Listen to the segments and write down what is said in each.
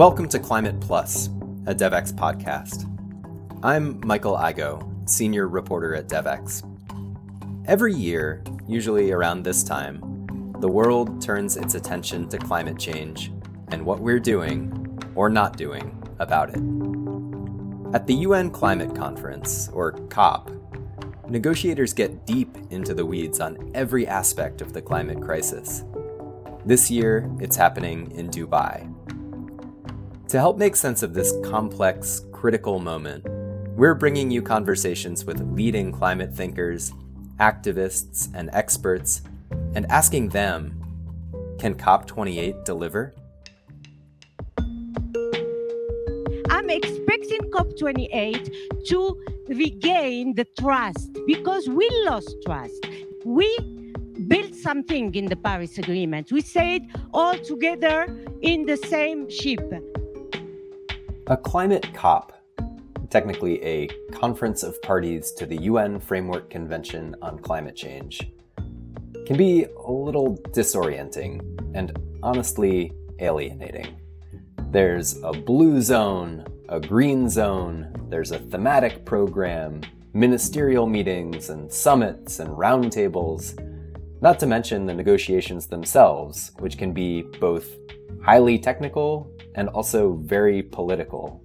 Welcome to Climate Plus, a DevEx podcast. I'm Michael Igo, senior reporter at DevEx. Every year, usually around this time, the world turns its attention to climate change and what we're doing or not doing about it. At the UN Climate Conference, or COP, negotiators get deep into the weeds on every aspect of the climate crisis. This year, it's happening in Dubai. To help make sense of this complex, critical moment, we're bringing you conversations with leading climate thinkers, activists, and experts, and asking them, can COP28 deliver? I'm expecting COP28 to regain the trust because we lost trust. We built something in the Paris Agreement. We said all together in the same ship. A climate COP, technically a conference of parties to the UN Framework Convention on Climate Change, can be a little disorienting and honestly alienating. There's a blue zone, a green zone, there's a thematic program, ministerial meetings and summits and roundtables, not to mention the negotiations themselves, which can be both highly technical and also very political.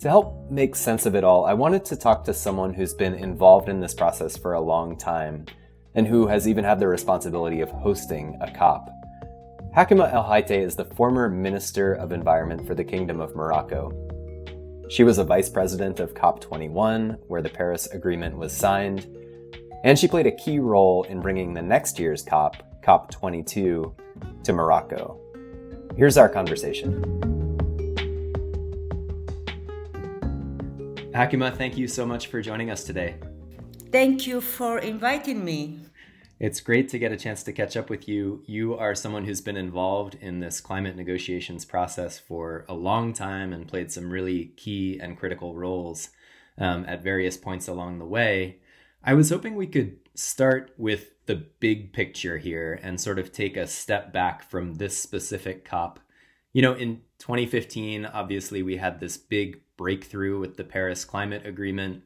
To help make sense of it all, I wanted to talk to someone who's been involved in this process for a long time, and who has even had the responsibility of hosting a COP. Hakima El-Haite is the former Minister of Environment for the Kingdom of Morocco. She was a vice president of COP21, where the Paris Agreement was signed, and she played a key role in bringing the next year's COP, COP22, to Morocco. Here's our conversation. Hakima, thank you so much for joining us today. Thank you for inviting me. It's great to get a chance to catch up with you. You are someone who's been involved in this climate negotiations process for a long time and played some really key and critical roles at various points along the way. I was hoping we could start with the big picture here and sort of take a step back from this specific COP. You know, in 2015, obviously, we had this big breakthrough with the Paris Climate Agreement.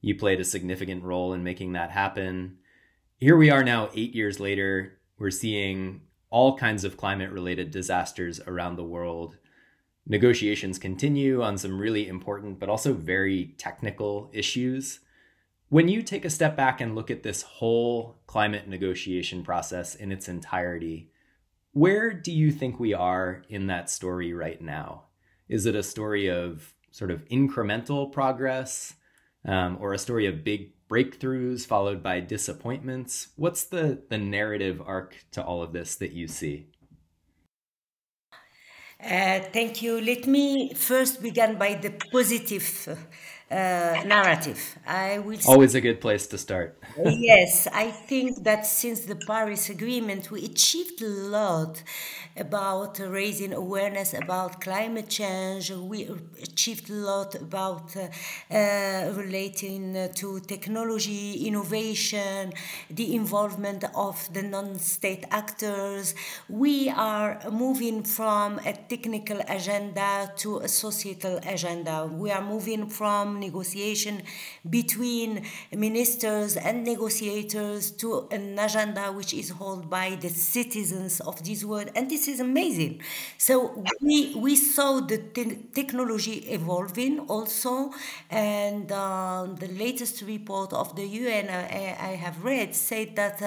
You played a significant role in making that happen. Here we are now, 8 years later, we're seeing all kinds of climate-related disasters around the world. Negotiations continue on some really important, but also very technical issues. When you take a step back and look at this whole climate negotiation process in its entirety, where do you think we are in that story right now? Is it a story of sort of incremental progress, or a story of big breakthroughs followed by disappointments? What's the narrative arc to all of this that you see? Thank you. Let me first begin by the positive narrative. Always a good place to start. Yes, I think that since the Paris Agreement, we achieved a lot about raising awareness about climate change. We achieved a lot about relating to technology, innovation, the involvement of the non-state actors. We are moving from a technical agenda to a societal agenda. We are moving from negotiation between ministers and negotiators to an agenda which is held by the citizens of this world, and this is amazing. So we saw the technology evolving also, and the latest report of the UN I have read said that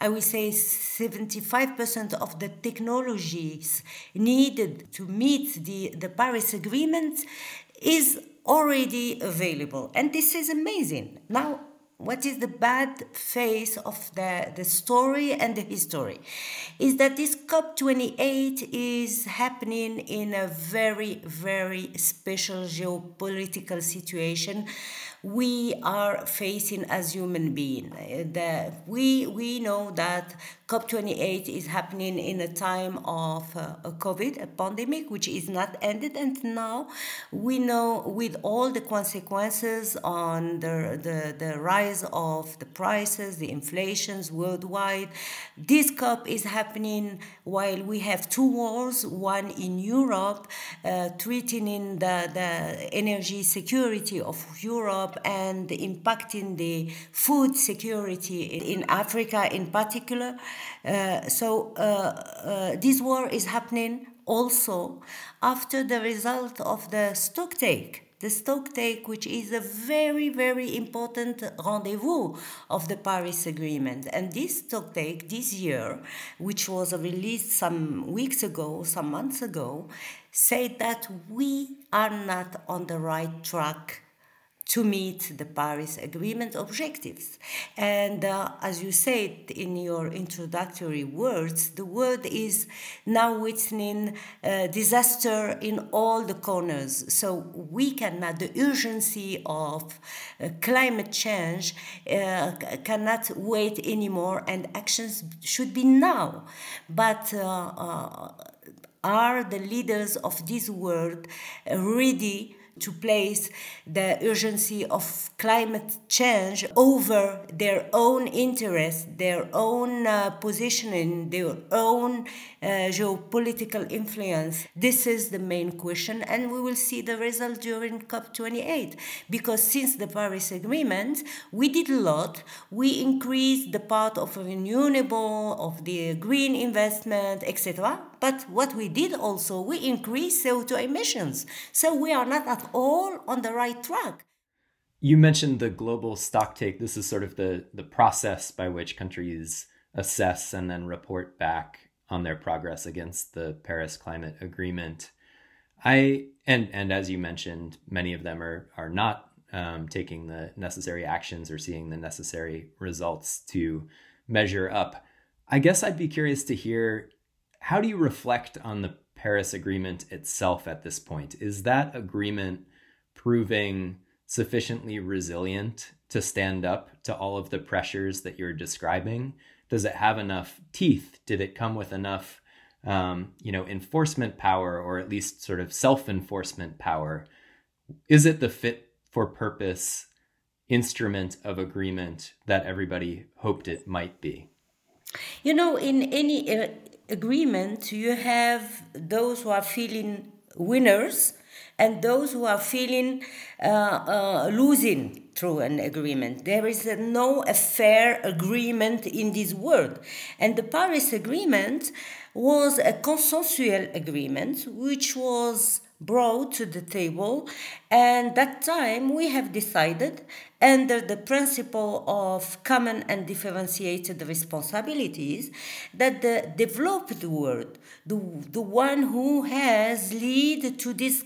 I would say 75% of the technologies needed to meet the Paris Agreement is already available. And this is amazing. Now, what is the bad face of the story and the history is that this COP28 is happening in a very, very special geopolitical situation we are facing as human beings. We know that COP28 is happening in a time of a COVID, a pandemic, which is not ended. And now we know with all the consequences on the rise of the prices, the inflations worldwide, this COP is happening while we have two wars, one in Europe, threatening the energy security of Europe and impacting the food security in Africa in particular. So this war is happening also after the result of the stocktake. The stocktake, which is a very, very important rendezvous of the Paris Agreement. And this stocktake this year, which was released some months ago, said that we are not on the right track to meet the Paris Agreement objectives. And as you said in your introductory words, the world is now witnessing disaster in all the corners. So we cannot, the urgency of climate change cannot wait anymore, and actions should be now. But are the leaders of this world ready to place the urgency of climate change over their own interests, their own positioning, their own geopolitical influence? This is the main question, and we will see the result during COP28, because since the Paris Agreement, we did a lot. We increased the part of renewable, of the green investment, etc. But what we did also, we increased CO2 emissions. So we are not at all on the right track. You mentioned the global stocktake. This is sort of the process by which countries assess and then report back on their progress against the Paris Climate Agreement. And as you mentioned, many of them are not taking the necessary actions or seeing the necessary results to measure up. I guess I'd be curious to hear, how do you reflect on the Paris Agreement itself at this point? Is that agreement proving sufficiently resilient to stand up to all of the pressures that you're describing? Does it have enough teeth? Did it come with enough, enforcement power, or at least sort of self-enforcement power? Is it the fit for purpose instrument of agreement that everybody hoped it might be? You know, in any agreement, you have those who are feeling winners and those who are feeling losing through an agreement. There is no fair agreement in this world. And the Paris Agreement was a consensual agreement which was brought to the table, and that time we have decided under the principle of common and differentiated responsibilities that the developed world, the one who has led to this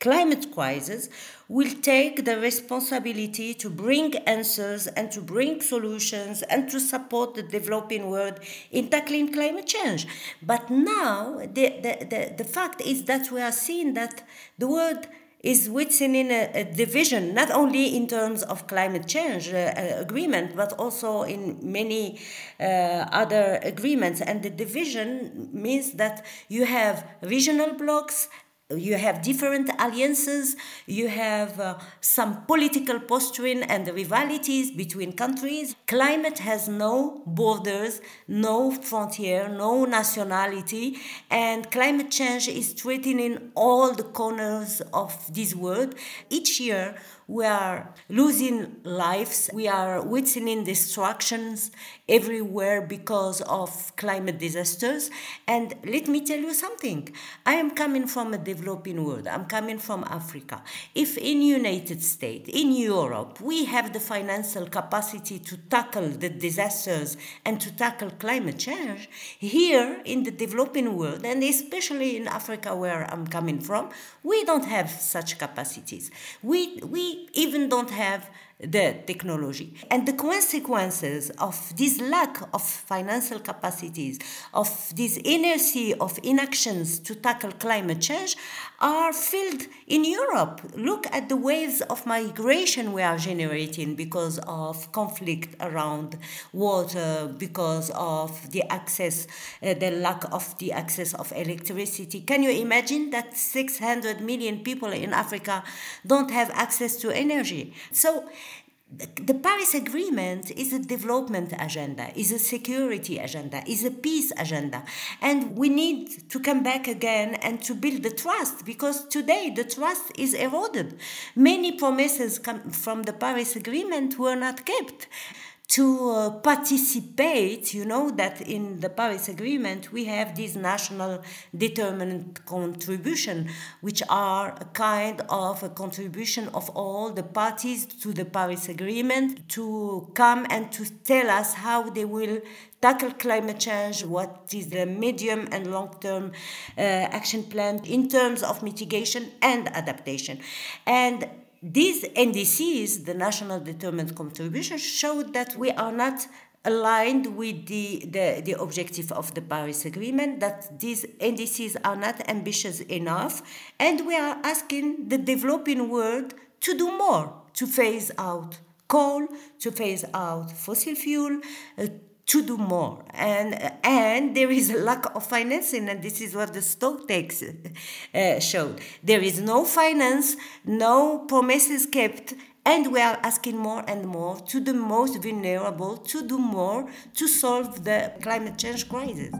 climate crisis, will take the responsibility to bring answers and to bring solutions and to support the developing world in tackling climate change. But now the fact is that we are seeing that the world is witnessing a division, not only in terms of climate change agreement, but also in many other agreements. And the division means that you have regional blocs, you have different alliances, you have some political posturing and rivalities between countries. Climate has no borders, no frontier, no nationality, and climate change is threatening all the corners of this world. Each year, we are losing lives, we are witnessing destructions everywhere because of climate disasters. And let me tell you something. I am coming from a developing world. I'm coming from Africa. If in United States, in Europe, we have the financial capacity to tackle the disasters and to tackle climate change, here in the developing world, and especially in Africa where I'm coming from, we don't have such capacities. We even don't have the technology. And the consequences of this lack of financial capacities, of this inertia of inactions to tackle climate change are felt in Europe. Look at the waves of migration we are generating because of conflict around water, because of the access, the lack of the access of electricity. Can you imagine that 600 million people in Africa don't have access to energy? So the Paris Agreement is a development agenda, is a security agenda, is a peace agenda. And we need to come back again and to build the trust, because today the trust is eroded. Many promises come from the Paris Agreement were not kept. To participate, you know that in the Paris Agreement we have this national determined contribution, which are a kind of a contribution of all the parties to the Paris Agreement to come and to tell us how they will tackle climate change, what is the medium and long-term action plan in terms of mitigation and adaptation. And these NDCs, the National Determined Contribution, showed that we are not aligned with the objective of the Paris Agreement, that these NDCs are not ambitious enough, and we are asking the developing world to do more, to phase out coal, to phase out fossil fuel, to do more. And there is a lack of financing, and this is what the stock takes showed. There is no finance, no promises kept, and we are asking more and more to the most vulnerable to do more to solve the climate change crisis.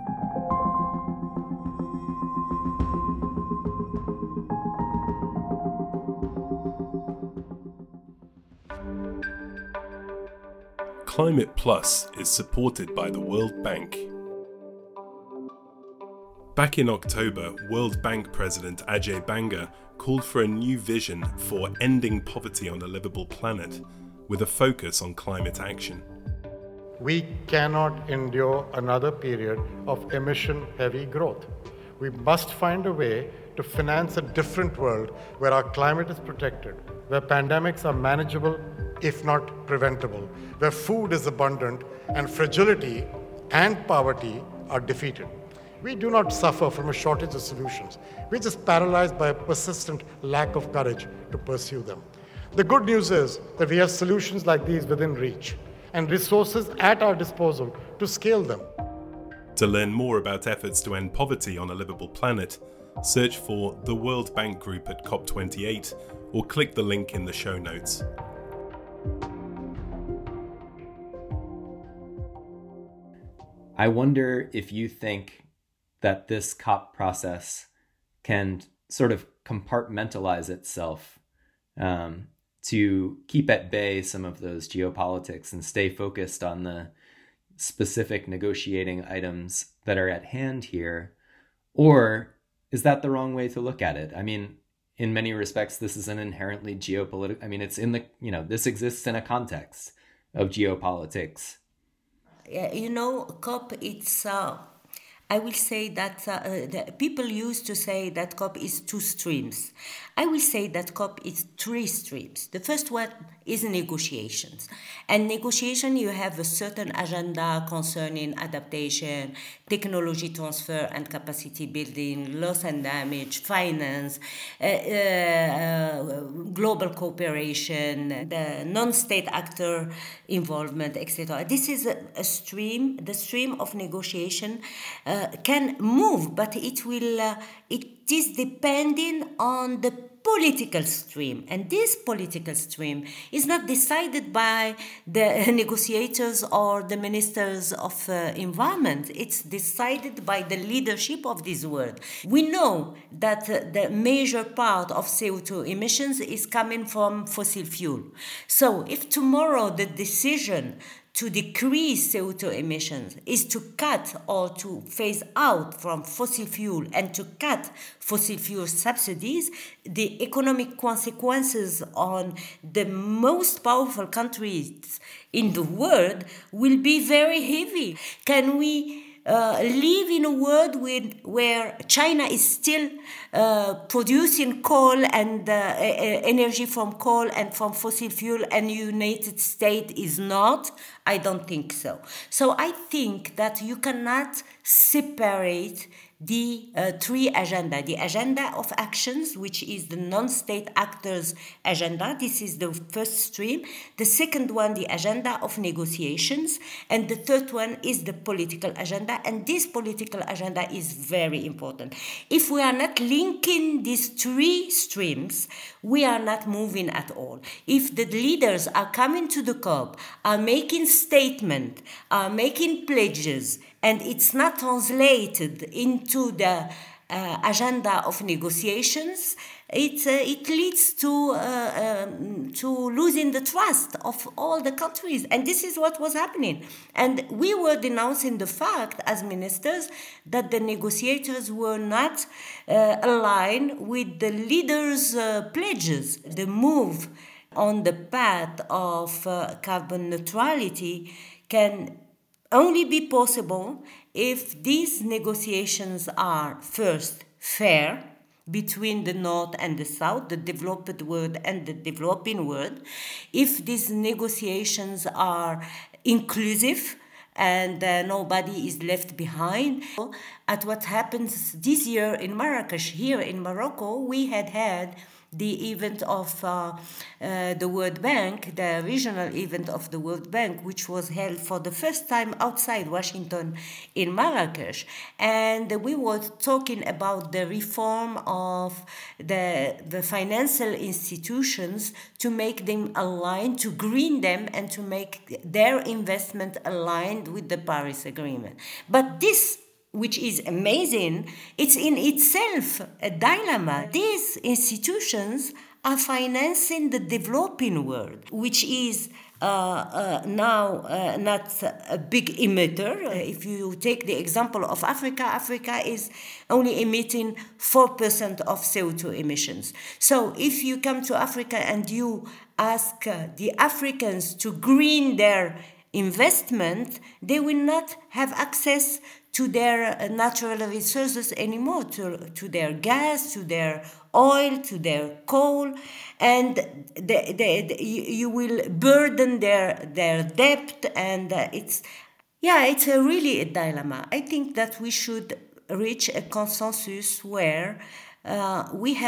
Climate Plus is supported by the World Bank. Back in October, World Bank President Ajay Banga called for a new vision for ending poverty on a livable planet, with a focus on climate action. We cannot endure another period of emission-heavy growth. We must find a way to finance a different world where our climate is protected, where pandemics are manageable, if not preventable, where food is abundant and fragility and poverty are defeated. We do not suffer from a shortage of solutions. We're just paralyzed by a persistent lack of courage to pursue them. The good news is that we have solutions like these within reach and resources at our disposal to scale them. To learn more about efforts to end poverty on a livable planet, search for the World Bank Group at COP28 or click the link in the show notes. I wonder if you think that this COP process can sort of compartmentalize itself to keep at bay some of those geopolitics and stay focused on the specific negotiating items that are at hand here, or is that the wrong way to look at it? I mean, in many respects, this is an inherently geopolitical, I mean, it's in the, you know, this exists in a context of geopolitics. You know, COP, it's, I will say that people used to say that COP is two streams. I will say that COP is three streams. The first one is negotiations. And negotiation, you have a certain agenda concerning adaptation, technology transfer and capacity building, loss and damage, finance, global cooperation, the non-state actor involvement, etc. This is a stream. The stream of negotiation can move, but it will. It is depending on the political stream, and this political stream is not decided by the negotiators or the ministers of environment. It's decided by the leadership of this world. We know that the major part of CO2 emissions is coming from fossil fuel. So if tomorrow the decision to decrease CO2 emissions is to cut or to phase out from fossil fuel and to cut fossil fuel subsidies, the economic consequences on the most powerful countries in the world will be very heavy. Can we live in a world where China is still producing coal and energy from coal and from fossil fuel, and the United States is not? I don't think so. So I think that you cannot separate the three agenda. The agenda of actions, which is the non-state actors agenda. This is the first stream. The second one, the agenda of negotiations. And the third one is the political agenda. And this political agenda is very important. If we are not linking these three streams, we are not moving at all. If the leaders are coming to the COP, are making statements, are making pledges, and it's not translated into the agenda of negotiations, it leads to losing the trust of all the countries. And this is what was happening. And we were denouncing the fact as ministers that the negotiators were not aligned with the leaders' pledges. The move on the path of carbon neutrality can only be possible if these negotiations are first fair between the North and the South, the developed world and the developing world, if these negotiations are inclusive and nobody is left behind. At what happens this year in Marrakesh, here in Morocco, we had the event of the World Bank, the regional event of the World Bank, which was held for the first time outside Washington in Marrakesh. And we were talking about the reform of the financial institutions to make them aligned, to green them, and to make their investment aligned with the Paris Agreement. But this, which is amazing, it's in itself a dilemma. These institutions are financing the developing world, which is now not a big emitter. If you take the example of Africa, Africa is only emitting 4% of CO2 emissions. So if you come to Africa and you ask the Africans to green their investment, they will not have access to their natural resources anymore, to their gas, to their oil, to their coal, and you will burden their debt, and it's really a dilemma. I think that we should reach a consensus where we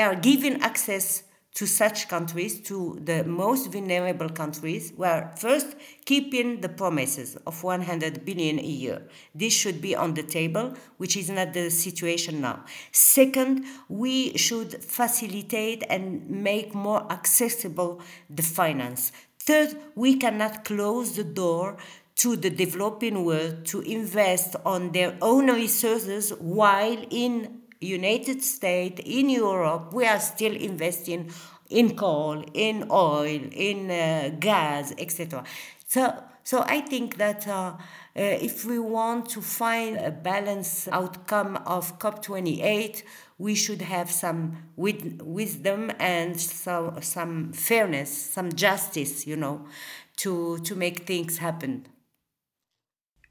are giving access to such countries, to the most vulnerable countries, where first keeping the promises of 100 billion a year. This should be on the table, which is not the situation now. Second, we should facilitate and make more accessible the finance. Third, we cannot close the door to the developing world to invest on their own resources while in United States, in Europe, we are still investing in coal, in oil, in gas, etc. So I think that if we want to find a balanced outcome of COP28, we should have some wisdom and some fairness, some justice, to make things happen.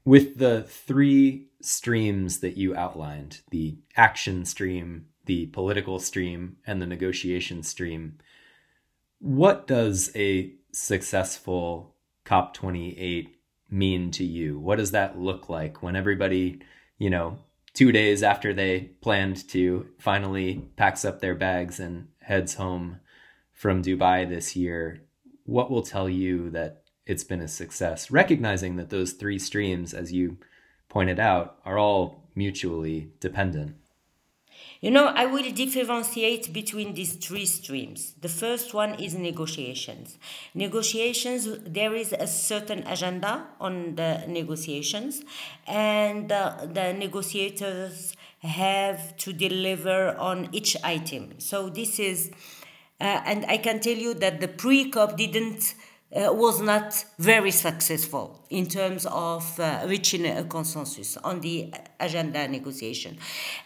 With the three streams that you outlined, the action stream, the political stream, and the negotiation stream, what does a successful COP28 mean to you? What does that look like when everybody, 2 days after they planned to, finally packs up their bags and heads home from Dubai this year? What will tell you that it's been a success, recognizing that those three streams, as you pointed out, are all mutually dependent? I will differentiate between these three streams. The first one is negotiations. Negotiations, there is a certain agenda on the negotiations, and the negotiators have to deliver on each item. So this is, and I can tell you that the pre-COP didn't was not very successful in terms of reaching a consensus on the agenda negotiation.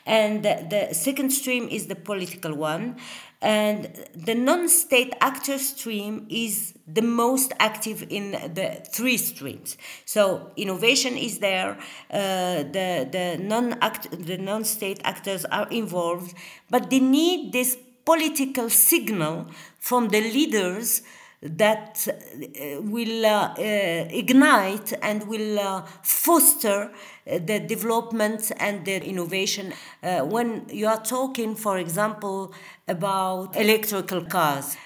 And the second stream is the political one. And the non-state actor stream is the most active in the three streams. So innovation is there, the non-state actors are involved, but they need this political signal from the leaders that will ignite and will foster the development and the innovation. When you are talking, for example, about electrical cars,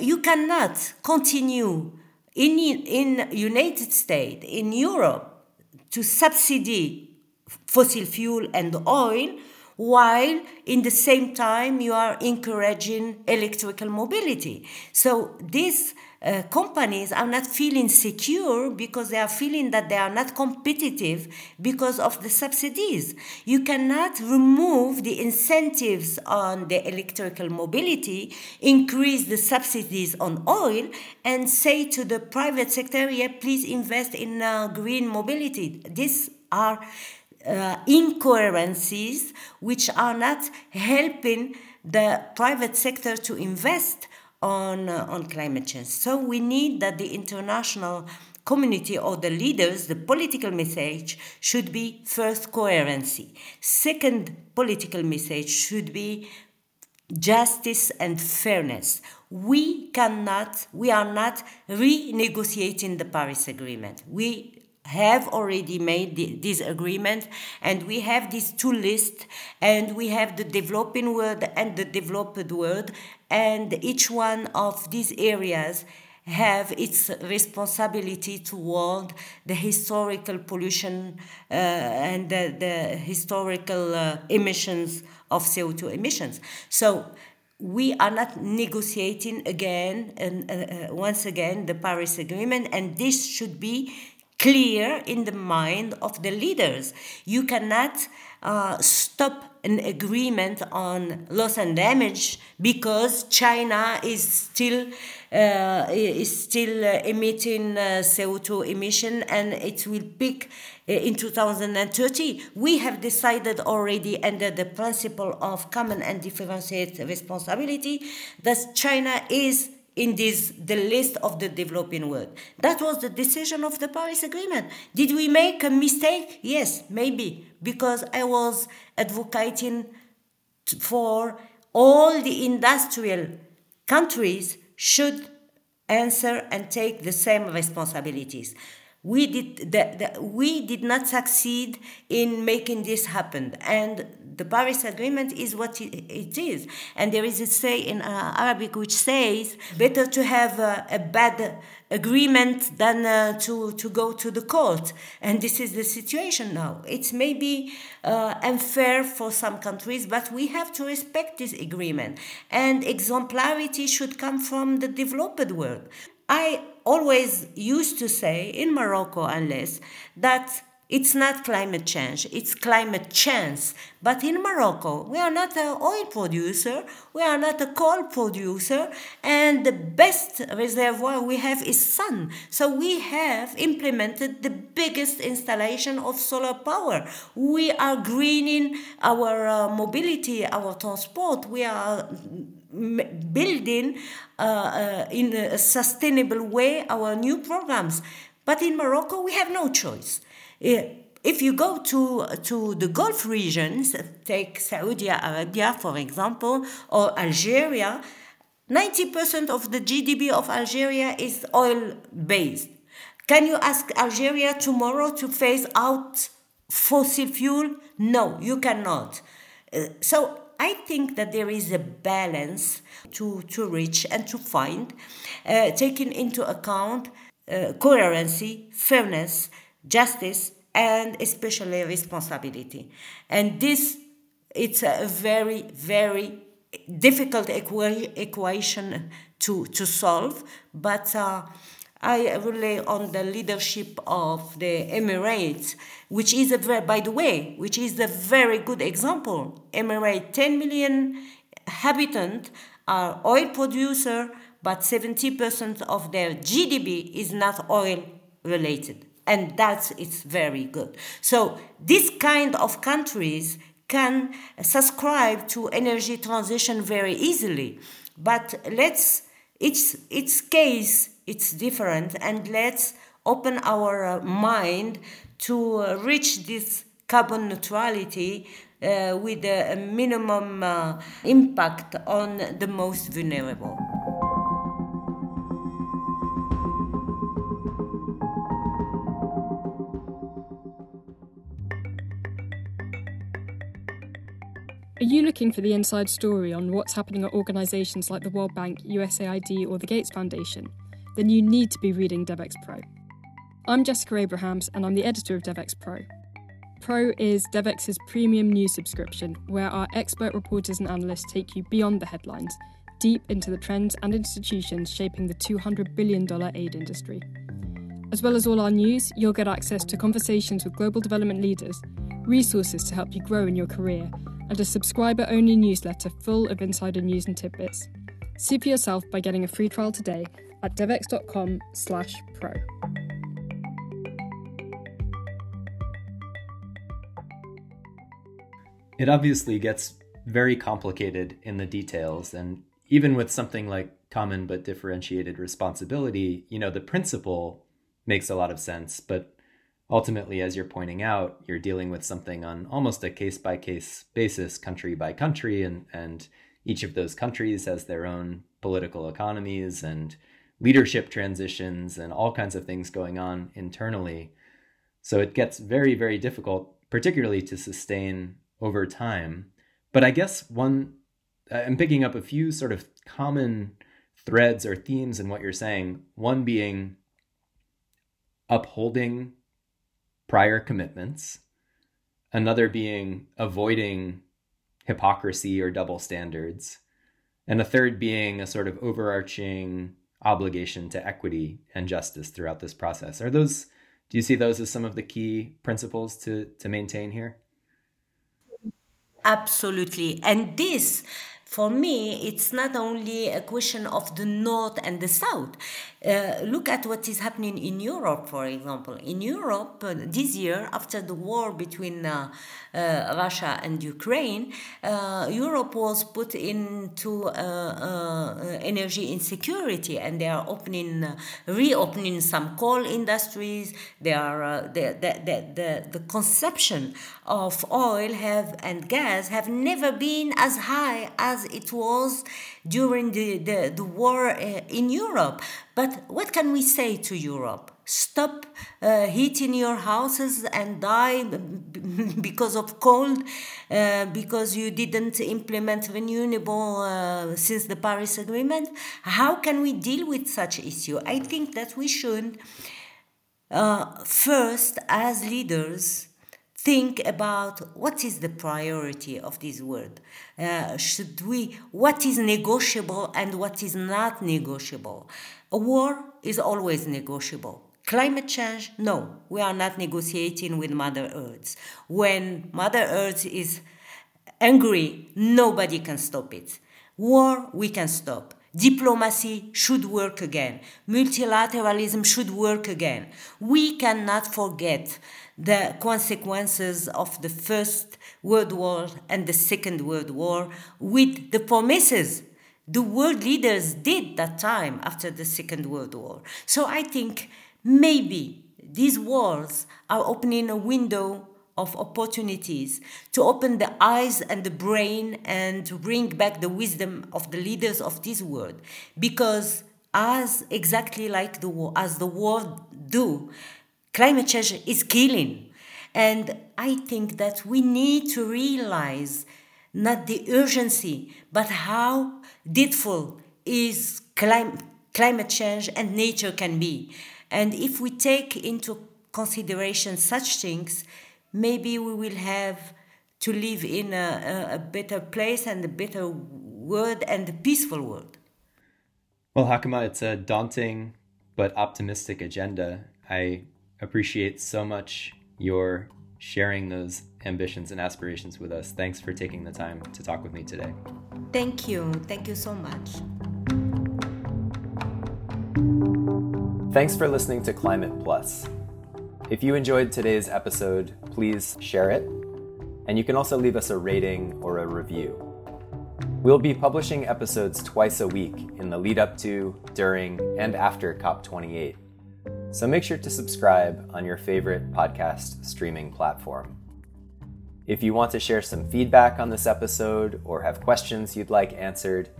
you cannot continue in United States, in Europe, to subsidy fossil fuel and oil, while in the same time you are encouraging electrical mobility. So these companies are not feeling secure because they are feeling that they are not competitive because of the subsidies. You cannot remove the incentives on the electrical mobility, increase the subsidies on oil, and say to the private sector, yeah, please invest in green mobility. These are incoherencies which are not helping the private sector to invest on climate change. So we need that the international community or the leaders, the political message should be first coherency. Second political message should be justice and fairness. We are not renegotiating the Paris Agreement. We have already made this agreement, and we have these two lists, and we have the developing world and the developed world, and each one of these areas have its responsibility toward the historical pollution and the historical emissions of CO2 emissions. So we are not negotiating again and once again the Paris Agreement, and this should be clear in the mind of the leaders. You cannot stop an agreement on loss and damage because China is still emitting CO2 emission, and it will peak in 2030. We have decided already under the principle of common and differentiated responsibility that China is in the list of the developing world. That was the decision of the Paris Agreement. Did we make a mistake? Yes, maybe, because I was advocating for all the industrial countries should answer and take the same responsibilities. We did not succeed in making this happen. And the Paris Agreement is what it is. And there is a say in Arabic which says, better to have a bad agreement than to go to the court. And this is the situation now. It's maybe unfair for some countries, but we have to respect this agreement. And exemplarity should come from the developed world. I always used to say, in Morocco unless, that it's not climate change, it's climate chance. But in Morocco, we are not an oil producer, we are not a coal producer, and the best reservoir we have is sun. So we have implemented the biggest installation of solar power. We are greening our mobility, our transport, we are building in a sustainable way our new programs. But in Morocco, we have no choice. If you go to the Gulf regions, take Saudi Arabia, for example, or Algeria, 90% of the GDP of Algeria is oil-based. Can you ask Algeria tomorrow to phase out fossil fuel? No, you cannot. So I think that there is a balance to reach and to find, taking into account coherency, fairness, justice, and especially responsibility. And this, it's a very, very difficult equation to solve, but I rely on the leadership of the Emirates, which is a very good example. Emirates, 10 million inhabitants, are oil producer, but 70% of their GDP is not oil related. And it's very good. So this kind of countries can subscribe to energy transition very easily. But its case, it's different, and let's open our mind to reach this carbon neutrality with a minimum impact on the most vulnerable. Are you looking for the inside story on what's happening at organisations like the World Bank, USAID or the Gates Foundation? Then you need to be reading DevEx Pro. I'm Jessica Abrahams and I'm the editor of DevEx Pro. Pro is DevEx's premium news subscription, where our expert reporters and analysts take you beyond the headlines, deep into the trends and institutions shaping the $200 billion aid industry. As well as all our news, you'll get access to conversations with global development leaders, resources to help you grow in your career, and a subscriber-only newsletter full of insider news and tidbits. See for yourself by getting a free trial today at devex.com/pro. It obviously gets very complicated in the details, and even with something like common but differentiated responsibility, the principle makes a lot of sense, but ultimately, as you're pointing out, you're dealing with something on almost a case-by-case basis, country by country, and each of those countries has their own political economies and leadership transitions and all kinds of things going on internally. So it gets very, very difficult, particularly to sustain over time. But I guess I'm picking up a few sort of common threads or themes in what you're saying, one being upholding prior commitments, another being avoiding hypocrisy or double standards, and a third being a sort of overarching obligation to equity and justice throughout this process. Do you see those as some of the key principles to maintain here? Absolutely. And this, for me, it's not only a question of the North and the South. Look at what is happening in Europe, for example. In Europe, this year, after the war between Russia and Ukraine, Europe was put into energy insecurity, and they are reopening some coal industries. They are the consumption of oil and gas have never been as high as it was during the war in Europe. But what can we say to Europe? Stop heating your houses and die because of cold, because you didn't implement renewable since the Paris Agreement? How can we deal with such issue? I think that we should first, as leaders, think about what is the priority of this world. What is negotiable and what is not negotiable? A war is always negotiable. Climate change, no, we are not negotiating with Mother Earth. When Mother Earth is angry, nobody can stop it. War, we can stop. Diplomacy should work again. Multilateralism should work again. We cannot forget the consequences of the First World War and the Second World War with the promises the world leaders did that time after the Second World War. So I think maybe these wars are opening a window of opportunities to open the eyes and the brain and to bring back the wisdom of the leaders of this world. Because as the world do, climate change is killing. And I think that we need to realize not the urgency, but how dreadful is climate change and nature can be. And if we take into consideration such things, maybe we will have to live in a better place and a better world and a peaceful world. Well, Hakima, it's a daunting but optimistic agenda. I appreciate so much your sharing those ambitions and aspirations with us. Thanks for taking the time to talk with me today. Thank you. Thank you so much. Thanks for listening to Climate Plus. If you enjoyed today's episode, please share it. And you can also leave us a rating or a review. We'll be publishing episodes twice a week in the lead up to, during, and after COP28. So make sure to subscribe on your favorite podcast streaming platform. If you want to share some feedback on this episode or have questions you'd like answered,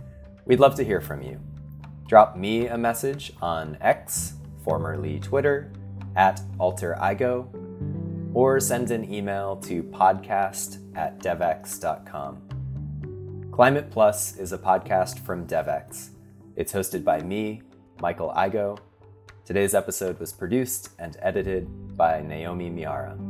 we'd love to hear from you. Drop me a message on X, formerly Twitter, @AlterIgo, or send an email to podcast@devex.com. Climate Plus is a podcast from DevEx. It's hosted by me, Michael Igo. Today's episode was produced and edited by Naomi Miara.